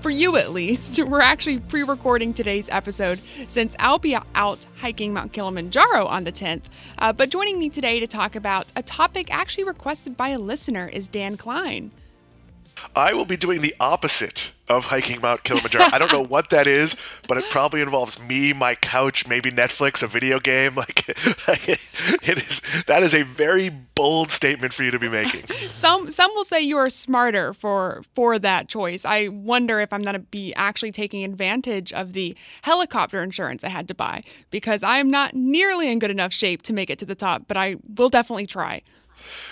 for you at least. We're actually pre-recording today's episode since I'll be out hiking Mount Kilimanjaro on the 10th. But joining me today to talk about a topic actually requested by a listener is Dan Klein. I will be doing the opposite of hiking Mount Kilimanjaro. I don't know what that is, but it probably involves me, my couch, maybe Netflix, a video game. That is a very bold statement for you to be making. Some will say you are smarter for that choice. I wonder if I'm going to be actually taking advantage of the helicopter insurance I had to buy, because I am not nearly in good enough shape to make it to the top, but I will definitely try.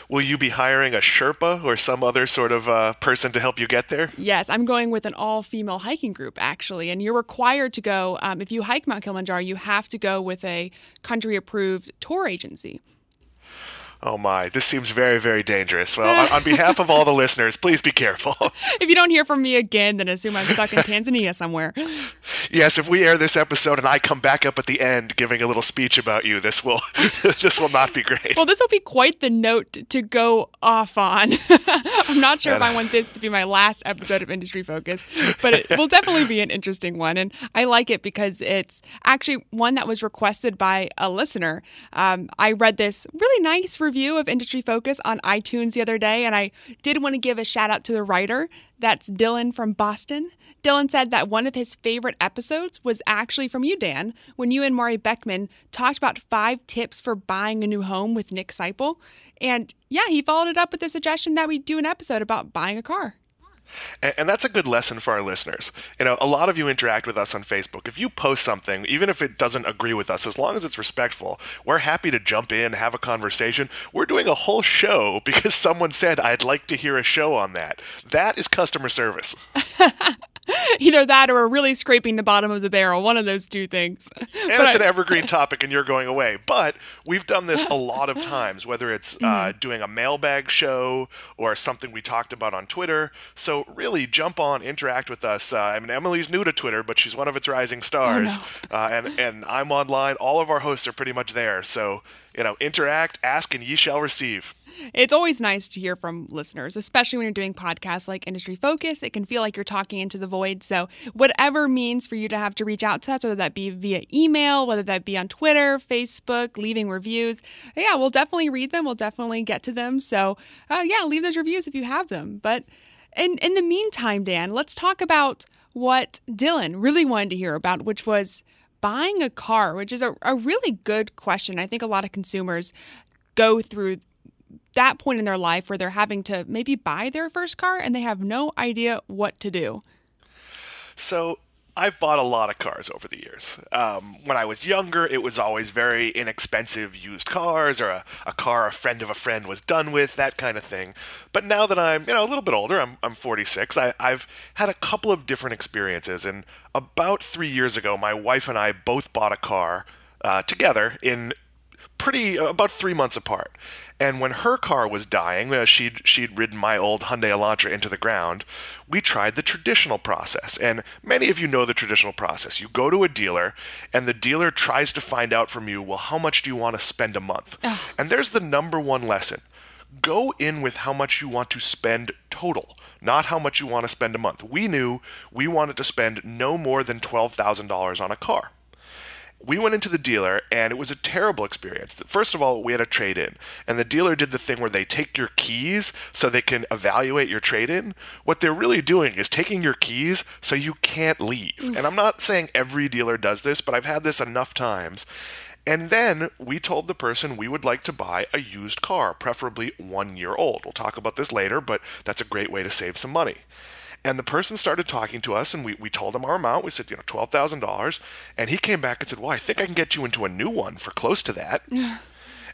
Will you be hiring a Sherpa or some other sort of person to help you get there? Yes, I'm going with an all-female hiking group, actually. And you're required to go, if you hike Mount Kilimanjaro, you have to go with a country-approved tour agency. Oh my, this seems very, very dangerous. Well, on behalf of all the listeners, please be careful. If you don't hear from me again, then assume I'm stuck in Tanzania somewhere. Yes, if we air this episode and I come back up at the end giving a little speech about you, this will not be great. Well, this will be quite the note to go off on. I'm not sure if I want this to be my last episode of Industry Focus, but it will definitely be an interesting one. And I like it because it's actually one that was requested by a listener. I read this really nice review of Industry Focus on iTunes the other day, and I did want to give a shout out to the writer. That's Dylan from Boston. Dylan said that one of his favorite episodes was actually from you, Dan, when you and Maury Beckman talked about 5 tips for buying a new home with Nick Sciple. And yeah, he followed it up with the suggestion that we do an episode about buying a car. And that's a good lesson for our listeners. You know, a lot of you interact with us on Facebook. If you post something, even if it doesn't agree with us, as long as it's respectful, we're happy to jump in, have a conversation. We're doing a whole show because someone said, I'd like to hear a show on that. That is customer service. Either that or we're really scraping the bottom of the barrel, one of those two things. And it's an evergreen topic and you're going away. But we've done this a lot of times, whether it's doing a mailbag show or something we talked about on Twitter. So really jump on, interact with us. I mean, Emily's new to Twitter, but she's one of its rising stars. Oh, no. and I'm online. All of our hosts are pretty much there. So, you know, interact, ask, and ye shall receive. It's always nice to hear from listeners, especially when you're doing podcasts like Industry Focus. It can feel like you're talking into the void. So whatever means for you to have to reach out to us, whether that be via email, whether that be on Twitter, Facebook, leaving reviews. Yeah, we'll definitely read them. We'll definitely get to them. So yeah, leave those reviews if you have them. But in the meantime, Dan, let's talk about what Dylan really wanted to hear about, which was buying a car, which is a really good question. I think a lot of consumers go through that point in their life where they're having to maybe buy their first car and they have no idea what to do. So I've bought a lot of cars over the years. When I was younger, it was always very inexpensive used cars or a car a friend of a friend was done with, that kind of thing. But now that I'm a little bit older, I'm 46, I've had a couple of different experiences. And about 3 years ago, my wife and I both bought a car together in about 3 months apart. And when her car was dying, she'd ridden my old Hyundai Elantra into the ground, we tried the traditional process. And many of you know the traditional process. You go to a dealer, and the dealer tries to find out from you, well, how much do you want to spend a month? Ugh. And there's the number one lesson. Go in with how much you want to spend total, not how much you want to spend a month. We knew we wanted to spend no more than $12,000 on a car. We went into the dealer, and it was a terrible experience. First of all, we had a trade-in, and the dealer did the thing where they take your keys so they can evaluate your trade-in. What they're really doing is taking your keys so you can't leave. And I'm not saying every dealer does this, but I've had this enough times. And then we told the person we would like to buy a used car, preferably 1 year old. We'll talk about this later, but that's a great way to save some money. And the person started talking to us, and we told him our amount. We said, $12,000. And he came back and said, well, I think I can get you into a new one for close to that.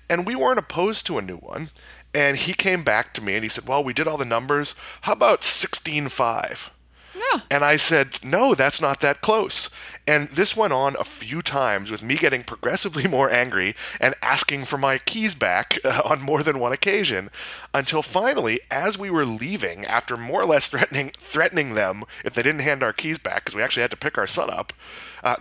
And we weren't opposed to a new one. And he came back to me, and he said, well, we did all the numbers. How about $16,500? No. And I said, no, that's not that close. And this went on a few times with me getting progressively more angry and asking for my keys back on more than one occasion, until finally, as we were leaving, after more or less threatening them if they didn't hand our keys back, because we actually had to pick our son up,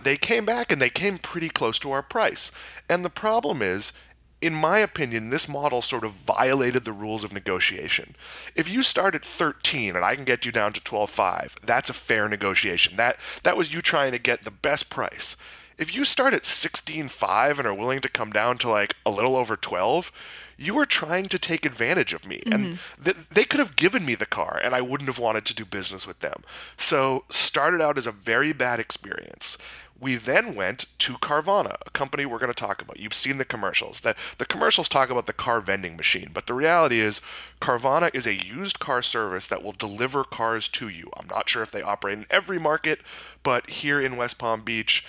they came back and they came pretty close to our price. And the problem is, in my opinion, this model sort of violated the rules of negotiation. If you start at 13 and I can get you down to 12.5, that's a fair negotiation. That was you trying to get the best price. If you start at 16.5 and are willing to come down to like a little over 12, you were trying to take advantage of me. Mm-hmm. And they could have given me the car and I wouldn't have wanted to do business with them. So started out as a very bad experience. We then went to Carvana, a company we're going to talk about. You've seen the commercials. The commercials talk about the car vending machine, but the reality is Carvana is a used car service that will deliver cars to you. I'm not sure if they operate in every market, but here in West Palm Beach,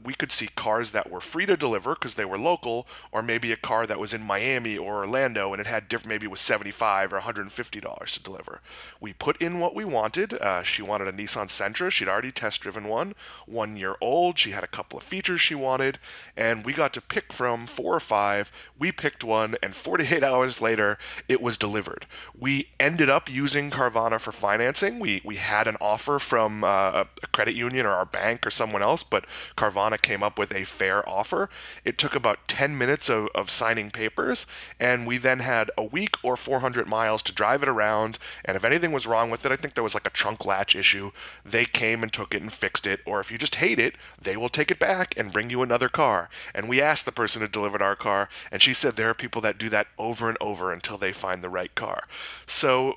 we could see cars that were free to deliver because they were local, or maybe a car that was in Miami or Orlando and it had maybe it was $75 or $150 to deliver. We put in what we wanted. She wanted a Nissan Sentra. She'd already test-driven one year old. She had a couple of features she wanted, and we got to pick from 4 or 5. We picked one, and 48 hours later, it was delivered. We ended up using Carvana for financing. We had an offer from a credit union or our bank or someone else, but Carvana came up with a fair offer. It took about 10 minutes of signing papers, and we then had a week or 400 miles to drive it around, and if anything was wrong with it, I think there was like a trunk latch issue, they came and took it and fixed it, or if you just hate it, they will take it back and bring you another car. And we asked the person who delivered our car, and she said there are people that do that over and over until they find the right car. So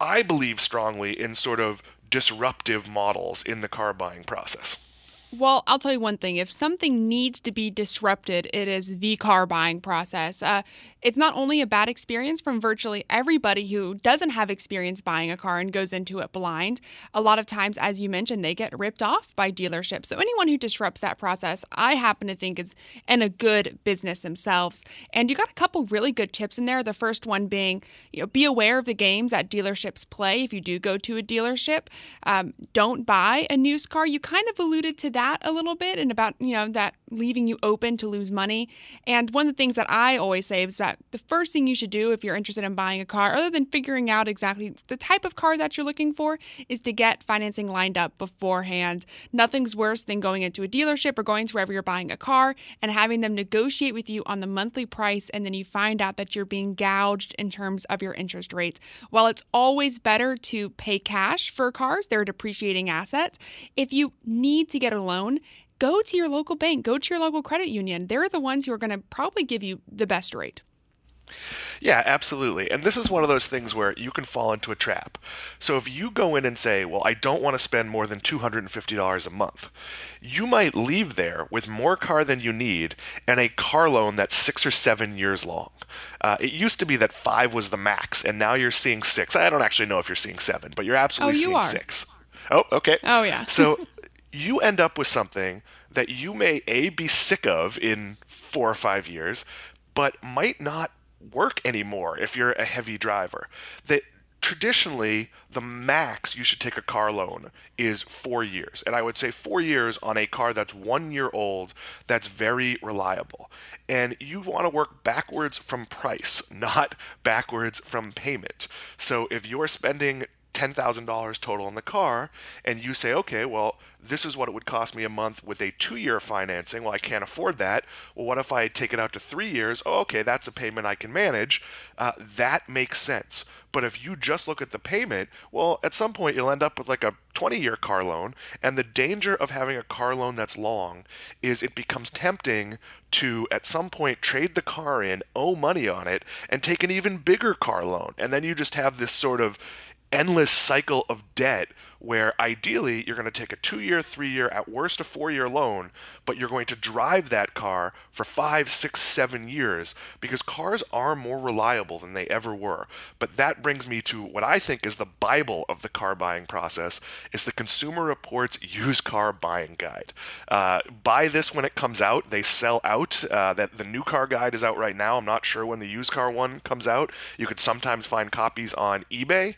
I believe strongly in sort of disruptive models in the car buying process. Well, I'll tell you one thing. If something needs to be disrupted, it is the car buying process. It's not only a bad experience from virtually everybody who doesn't have experience buying a car and goes into it blind. A lot of times, as you mentioned, they get ripped off by dealerships. So anyone who disrupts that process, I happen to think is in a good business themselves. And you got a couple really good tips in there. The first one being, be aware of the games that dealerships play. If you do go to a dealership, don't buy a used car. You kind of alluded to that a little bit, and about that leaving you open to lose money. And one of the things that I always say is that the first thing you should do if you're interested in buying a car, other than figuring out exactly the type of car that you're looking for, is to get financing lined up beforehand. Nothing's worse than going into a dealership or going to wherever you're buying a car and having them negotiate with you on the monthly price, and then you find out that you're being gouged in terms of your interest rates. While it's always better to pay cash for cars, they're depreciating assets. If you need to get a loan, go to your local bank, go to your local credit union. They're the ones who are going to probably give you the best rate. Yeah, absolutely. And this is one of those things where you can fall into a trap. So if you go in and say, well, I don't want to spend more than $250 a month, you might leave there with more car than you need and a car loan that's 6 or 7 years long. It used to be that 5 was the max, and now you're seeing 6. I don't actually know if you're seeing 7, but you're absolutely seeing 6. Oh, okay. Oh, yeah. So you end up with something that you may, A, be sick of in 4 or 5 years, but might not work anymore if you're a heavy driver. Traditionally, the max you should take a car loan is 4 years. And I would say 4 years on a car that's 1 year old, that's very reliable. And you want to work backwards from price, not backwards from payment. So if you're spending $10,000 total on the car, and you say, okay, well, this is what it would cost me a month with a 2-year financing. Well, I can't afford that. Well, what if I take it out to 3 years? Oh, okay, that's a payment I can manage. That makes sense. But if you just look at the payment, well, at some point you'll end up with like a 20-year car loan, and the danger of having a car loan that's long is it becomes tempting to, at some point, trade the car in, owe money on it, and take an even bigger car loan. And then you just have this sort of endless cycle of debt where ideally you're going to take a 2-year, 3-year, at worst a 4-year loan, but you're going to drive that car for 5, 6, 7 years because cars are more reliable than they ever were. But that brings me to what I think is the Bible of the car buying process, is the Consumer Reports Used Car Buying Guide. Buy this when it comes out. They sell out. That the new car guide is out right now. I'm not sure when the used car one comes out. You could sometimes find copies on eBay.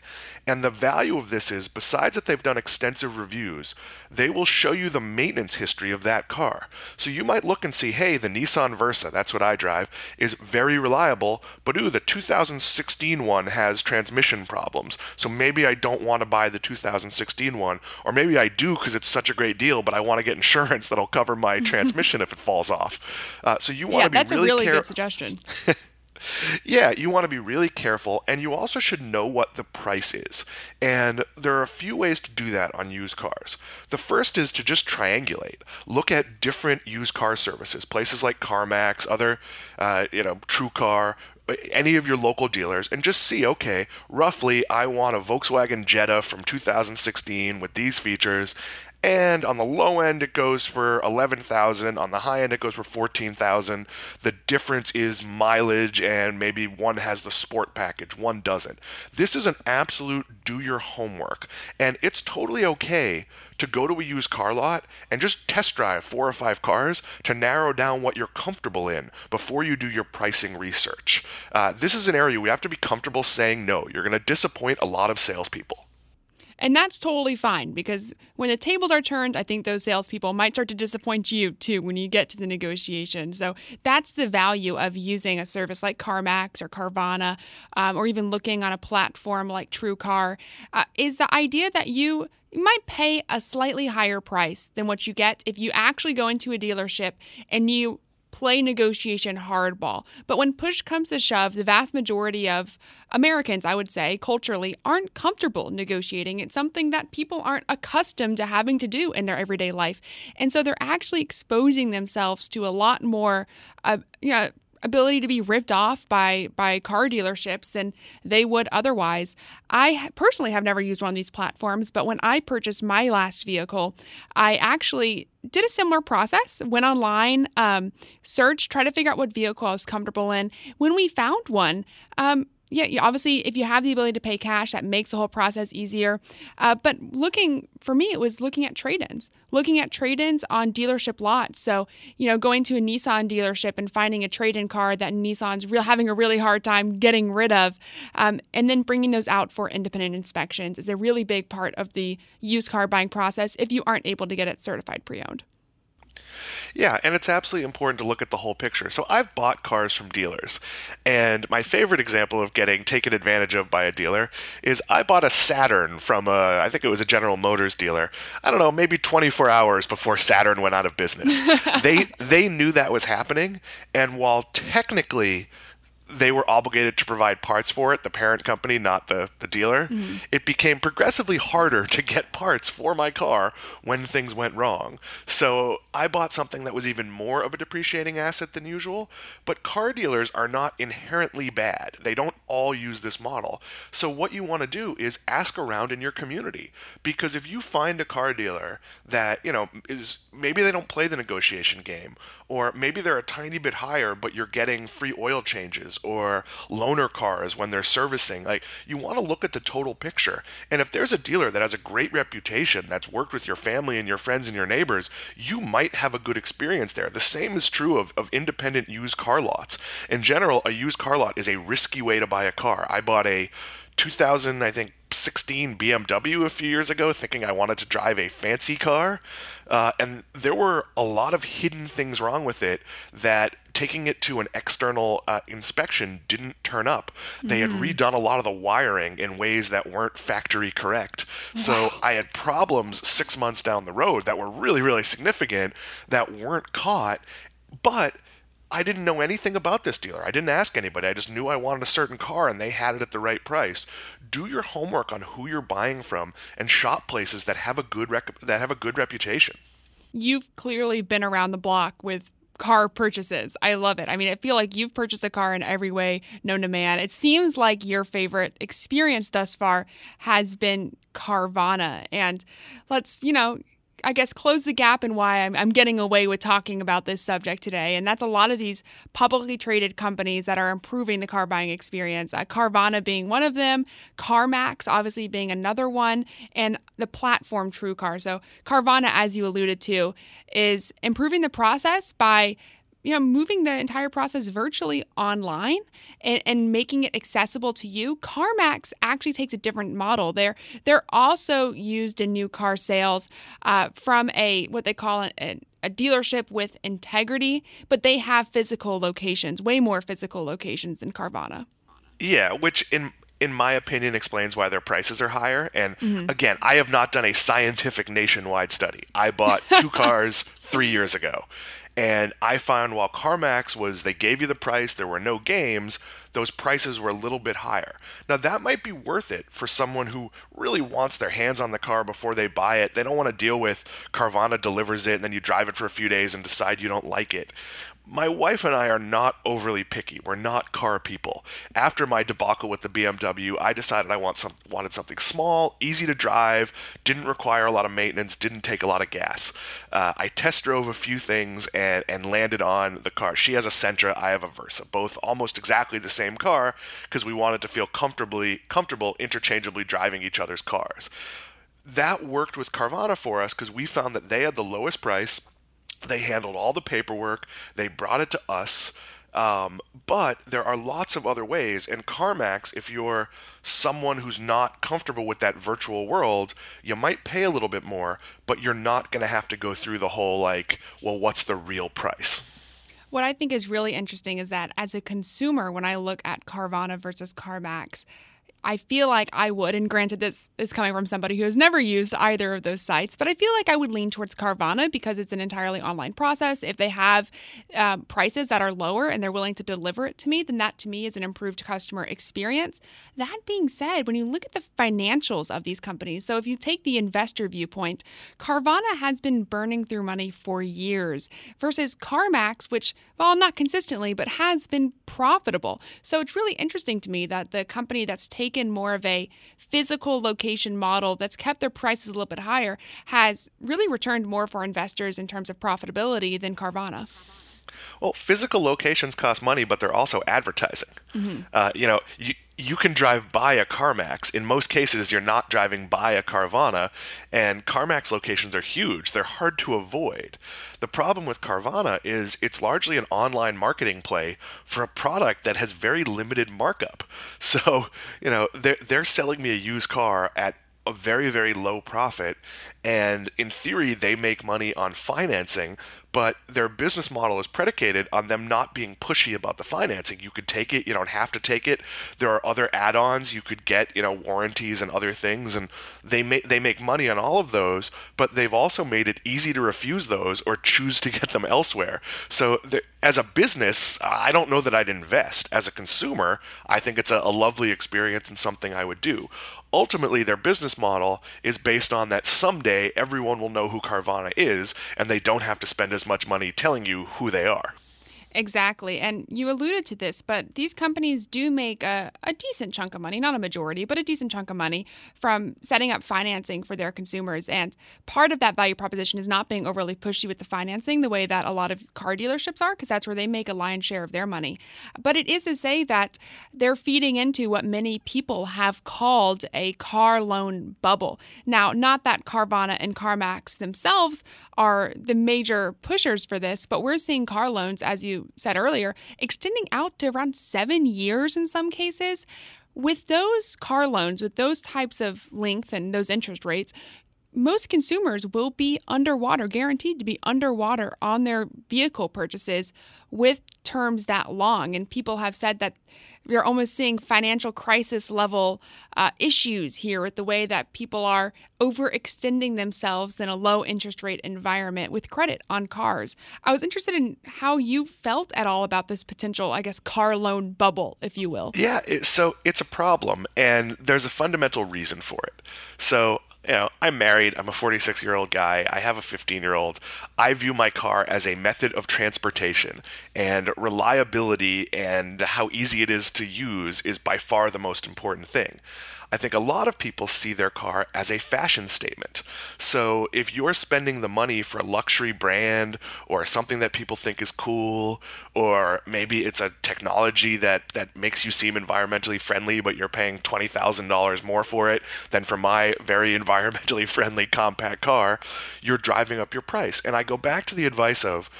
And the value of this is, besides that they've done extensive reviews, they will show you the maintenance history of that car. So you might look and see, hey, the Nissan Versa, that's what I drive, is very reliable, but ooh, the 2016 one has transmission problems. So maybe I don't want to buy the 2016 one, or maybe I do because it's such a great deal, but I want to get insurance that'll cover my transmission if it falls off. So you want to be really careful. Yeah, that's a really good suggestion. Yeah, you want to be really careful, and you also should know what the price is. And there are a few ways to do that on used cars. The first is to just triangulate. Look at different used car services, places like CarMax, other, TrueCar, any of your local dealers, and just see, okay, roughly I want a Volkswagen Jetta from 2016 with these features. And on the low end, it goes for $11,000. On the high end, it goes for $14,000. The difference is mileage, and maybe one has the sport package, one doesn't. This is an absolute do your homework. And it's totally okay to go to a used car lot and just test drive 4 or 5 cars to narrow down what you're comfortable in before you do your pricing research. This is an area we have to be comfortable saying no. You're going to disappoint a lot of salespeople. And that's totally fine, because when the tables are turned, I think those salespeople might start to disappoint you, too, when you get to the negotiation. So that's the value of using a service like CarMax or Carvana, or even looking on a platform like TrueCar, is the idea that you might pay a slightly higher price than what you get if you actually go into a dealership and you play negotiation hardball. But when push comes to shove, the vast majority of Americans, I would say, culturally aren't comfortable negotiating. It's something that people aren't accustomed to having to do in their everyday life. And so they're actually exposing themselves to a lot more, ability to be ripped off by car dealerships than they would otherwise. I personally have never used one of these platforms, but when I purchased my last vehicle, I actually did a similar process, went online, searched, tried to figure out what vehicle I was comfortable in. When we found one, obviously, if you have the ability to pay cash, that makes the whole process easier. But for me, it was looking at trade-ins. Looking at trade-ins on dealership lots. So, going to a Nissan dealership and finding a trade-in car that Nissan's having a really hard time getting rid of, and then bringing those out for independent inspections is a really big part of the used car buying process if you aren't able to get it certified pre-owned. Yeah, and it's absolutely important to look at the whole picture. So I've bought cars from dealers, and my favorite example of getting taken advantage of by a dealer is I bought a Saturn from I think it was a General Motors dealer. I don't know, maybe 24 hours before Saturn went out of business. They knew that was happening, and while technically they were obligated to provide parts for it, the parent company, not the dealer, it became progressively harder to get parts for my car when things went wrong. So I bought something that was even more of a depreciating asset than usual, but car dealers are not inherently bad. They don't all use this model. So what you want to do is ask around in your community, because if you find a car dealer that, is maybe they don't play the negotiation game, or maybe they're a tiny bit higher, but you're getting free oil changes or loaner cars when they're servicing. You want to look at the total picture. And if there's a dealer that has a great reputation, that's worked with your family and your friends and your neighbors, you might have a good experience there. The same is true of independent used car lots. In general, a used car lot is a risky way to buy a car. I bought a 2016 BMW a few years ago, thinking I wanted to drive a fancy car. And there were a lot of hidden things wrong with it that taking it to an external inspection didn't turn up. They had redone a lot of the wiring in ways that weren't factory correct. So I had problems 6 months down the road that were really, really significant that weren't caught. But I didn't know anything about this dealer. I didn't ask anybody. I just knew I wanted a certain car, and they had it at the right price. Do your homework on who you're buying from, and shop places that have a good reputation. You've clearly been around the block with car purchases. I love it. I mean, I feel like you've purchased a car in every way known to man. It seems like your favorite experience thus far has been Carvana. And let's, close the gap in why I'm getting away with talking about this subject today. And that's a lot of these publicly traded companies that are improving the car buying experience. Carvana being one of them, CarMax obviously being another one, and the platform TrueCar. So Carvana, as you alluded to, is improving the process by moving the entire process virtually online and making it accessible to you. CarMax actually takes a different model. They're also used in new car sales from what they call a dealership with integrity, but they have physical locations, way more physical locations than Carvana. Yeah, which in my opinion explains why their prices are higher. And again, I have not done a scientific nationwide study. I bought two cars 3 years ago. And I found while CarMax they gave you the price, there were no games, those prices were a little bit higher. Now, that might be worth it for someone who really wants their hands on the car before they buy it. They don't want to deal with Carvana delivers it and then you drive it for a few days and decide you don't like it. My wife and I are not overly picky. We're not car people. After my debacle with the BMW, I decided I wanted something small, easy to drive, didn't require a lot of maintenance, didn't take a lot of gas. I test drove a few things and landed on the car. She has a Sentra, I have a Versa, both almost exactly the same car because we wanted to feel comfortable interchangeably driving each other's cars. That worked with Carvana for us because we found that they had the lowest price. They handled all the paperwork. They brought it to us. But there are lots of other ways. And CarMax, if you're someone who's not comfortable with that virtual world, you might pay a little bit more, but you're not going to have to go through the whole what's the real price? What I think is really interesting is that as a consumer, when I look at Carvana versus CarMax, I feel like I would, and granted this is coming from somebody who has never used either of those sites, but I feel like I would lean towards Carvana because it's an entirely online process. If they have prices that are lower and they're willing to deliver it to me, then that to me is an improved customer experience. That being said, when you look at the financials of these companies, so if you take the investor viewpoint, Carvana has been burning through money for years versus CarMax, which, well, not consistently, but has been profitable. So it's really interesting to me that the company that's taken more of a physical location model that's kept their prices a little bit higher has really returned more for investors in terms of profitability than Carvana. Well, physical locations cost money, but they're also advertising. You can drive by a CarMax. In most cases, you're not driving by a Carvana, and CarMax locations are huge. They're hard to avoid. The problem with Carvana is it's largely an online marketing play for a product that has very limited markup. So, they're selling me a used car at a very, very low profit, and in theory, they make money on financing, but their business model is predicated on them not being pushy about the financing. You could take it, you don't have to take it. There are other add-ons you could get, warranties and other things, and they make money on all of those, but they've also made it easy to refuse those or choose to get them elsewhere. So as a business, I don't know that I'd invest. As a consumer, I think it's a lovely experience and something I would do. Ultimately, their business model is based on that someday everyone will know who Carvana is, and they don't have to spend as much money telling you who they are. Exactly. And you alluded to this, but these companies do make a decent chunk of money, not a majority, but a decent chunk of money from setting up financing for their consumers. And part of that value proposition is not being overly pushy with the financing the way that a lot of car dealerships are, because that's where they make a lion's share of their money. But it is to say that they're feeding into what many people have called a car loan bubble. Now, not that Carvana and CarMax themselves are the major pushers for this, but we're seeing car loans, as you said earlier, extending out to around 7 years in some cases. With those car loans, with those types of length and those interest rates, most consumers will be underwater, guaranteed to be underwater on their vehicle purchases with terms that long. And people have said that you're almost seeing financial crisis level issues here with the way that people are overextending themselves in a low interest rate environment with credit on cars. I was interested in how you felt at all about this potential, car loan bubble, if you will. Yeah, so it's a problem, and there's a fundamental reason for it. So I'm married, I'm a 46-year-old guy, I have a 15-year-old. I view my car as a method of transportation, and reliability and how easy it is to use is by far the most important thing. I think a lot of people see their car as a fashion statement. So if you're spending the money for a luxury brand or something that people think is cool, or maybe it's a technology that makes you seem environmentally friendly, but you're paying $20,000 more for it than for my very environmentally friendly compact car, you're driving up your price. And I go back to the advice of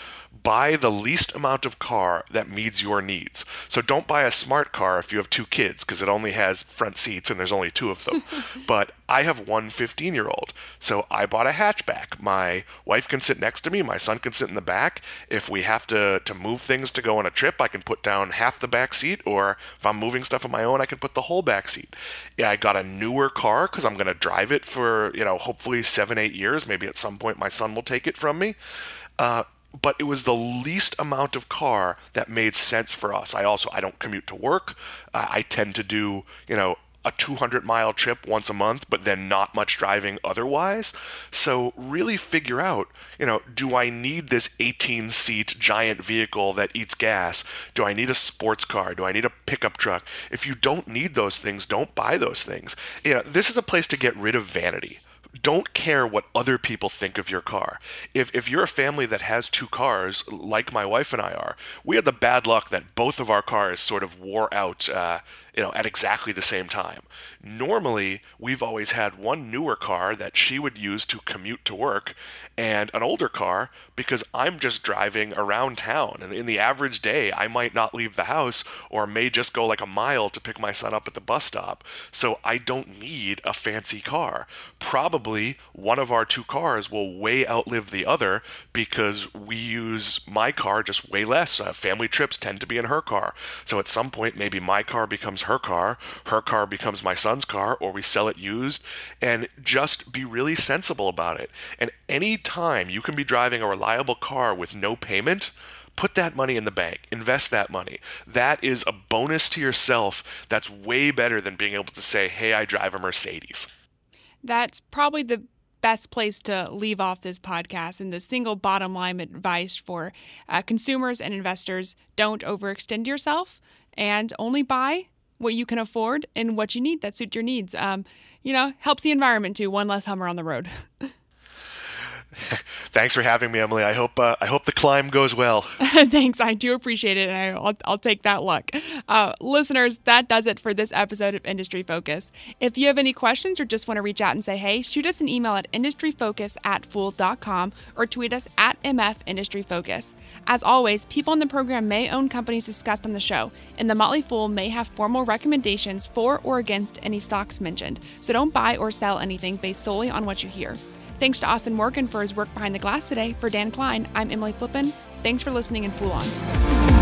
buy the least amount of car that meets your needs. So don't buy a smart car if you have two kids, because it only has front seats and there's only two of them. But I have one 15-year-old, so I bought a hatchback. My wife can sit next to me. My son can sit in the back. If we have to move things to go on a trip, I can put down half the back seat, or if I'm moving stuff on my own, I can put the whole back seat. Yeah, I got a newer car because I'm going to drive it for, hopefully 7-8 years. Maybe at some point my son will take it from me. But it was the least amount of car that made sense for us. I don't commute to work. I tend to do, a 200-mile trip once a month, but then not much driving otherwise. So really figure out, do I need this 18-seat giant vehicle that eats gas? Do I need a sports car? Do I need a pickup truck? If you don't need those things, don't buy those things. This is a place to get rid of vanity. Don't care what other people think of your car. If you're a family that has two cars, like my wife and I are, we had the bad luck that both of our cars sort of wore out at exactly the same time. Normally, we've always had one newer car that she would use to commute to work and an older car because I'm just driving around town. And in the average day, I might not leave the house or may just go like a mile to pick my son up at the bus stop. So I don't need a fancy car. Probably one of our two cars will way outlive the other because we use my car just way less. Family trips tend to be in her car. So at some point, maybe my car becomes her car becomes my son's car, or we sell it used, and just be really sensible about it. And any time you can be driving a reliable car with no payment, put that money in the bank, invest that money. That is a bonus to yourself. That's way better than being able to say, hey, I drive a Mercedes. That's probably the best place to leave off this podcast, and the single bottom line advice for consumers and investors: don't overextend yourself and only buy what you can afford and what you need that suit your needs. Helps the environment too. One less Hummer on the road. Thanks for having me, Emily. I hope the climb goes well. Thanks. I do appreciate it, and I'll take that luck. Listeners, that does it for this episode of Industry Focus. If you have any questions or just want to reach out and say hey, shoot us an email at industryfocus@fool.com or tweet us at MFIndustryFocus. As always, people in the program may own companies discussed on the show, and the Motley Fool may have formal recommendations for or against any stocks mentioned, so don't buy or sell anything based solely on what you hear. Thanks to Austin Morgan for his work behind the glass today. For Dan Klein, I'm Emily Flippin. Thanks for listening and Fool On.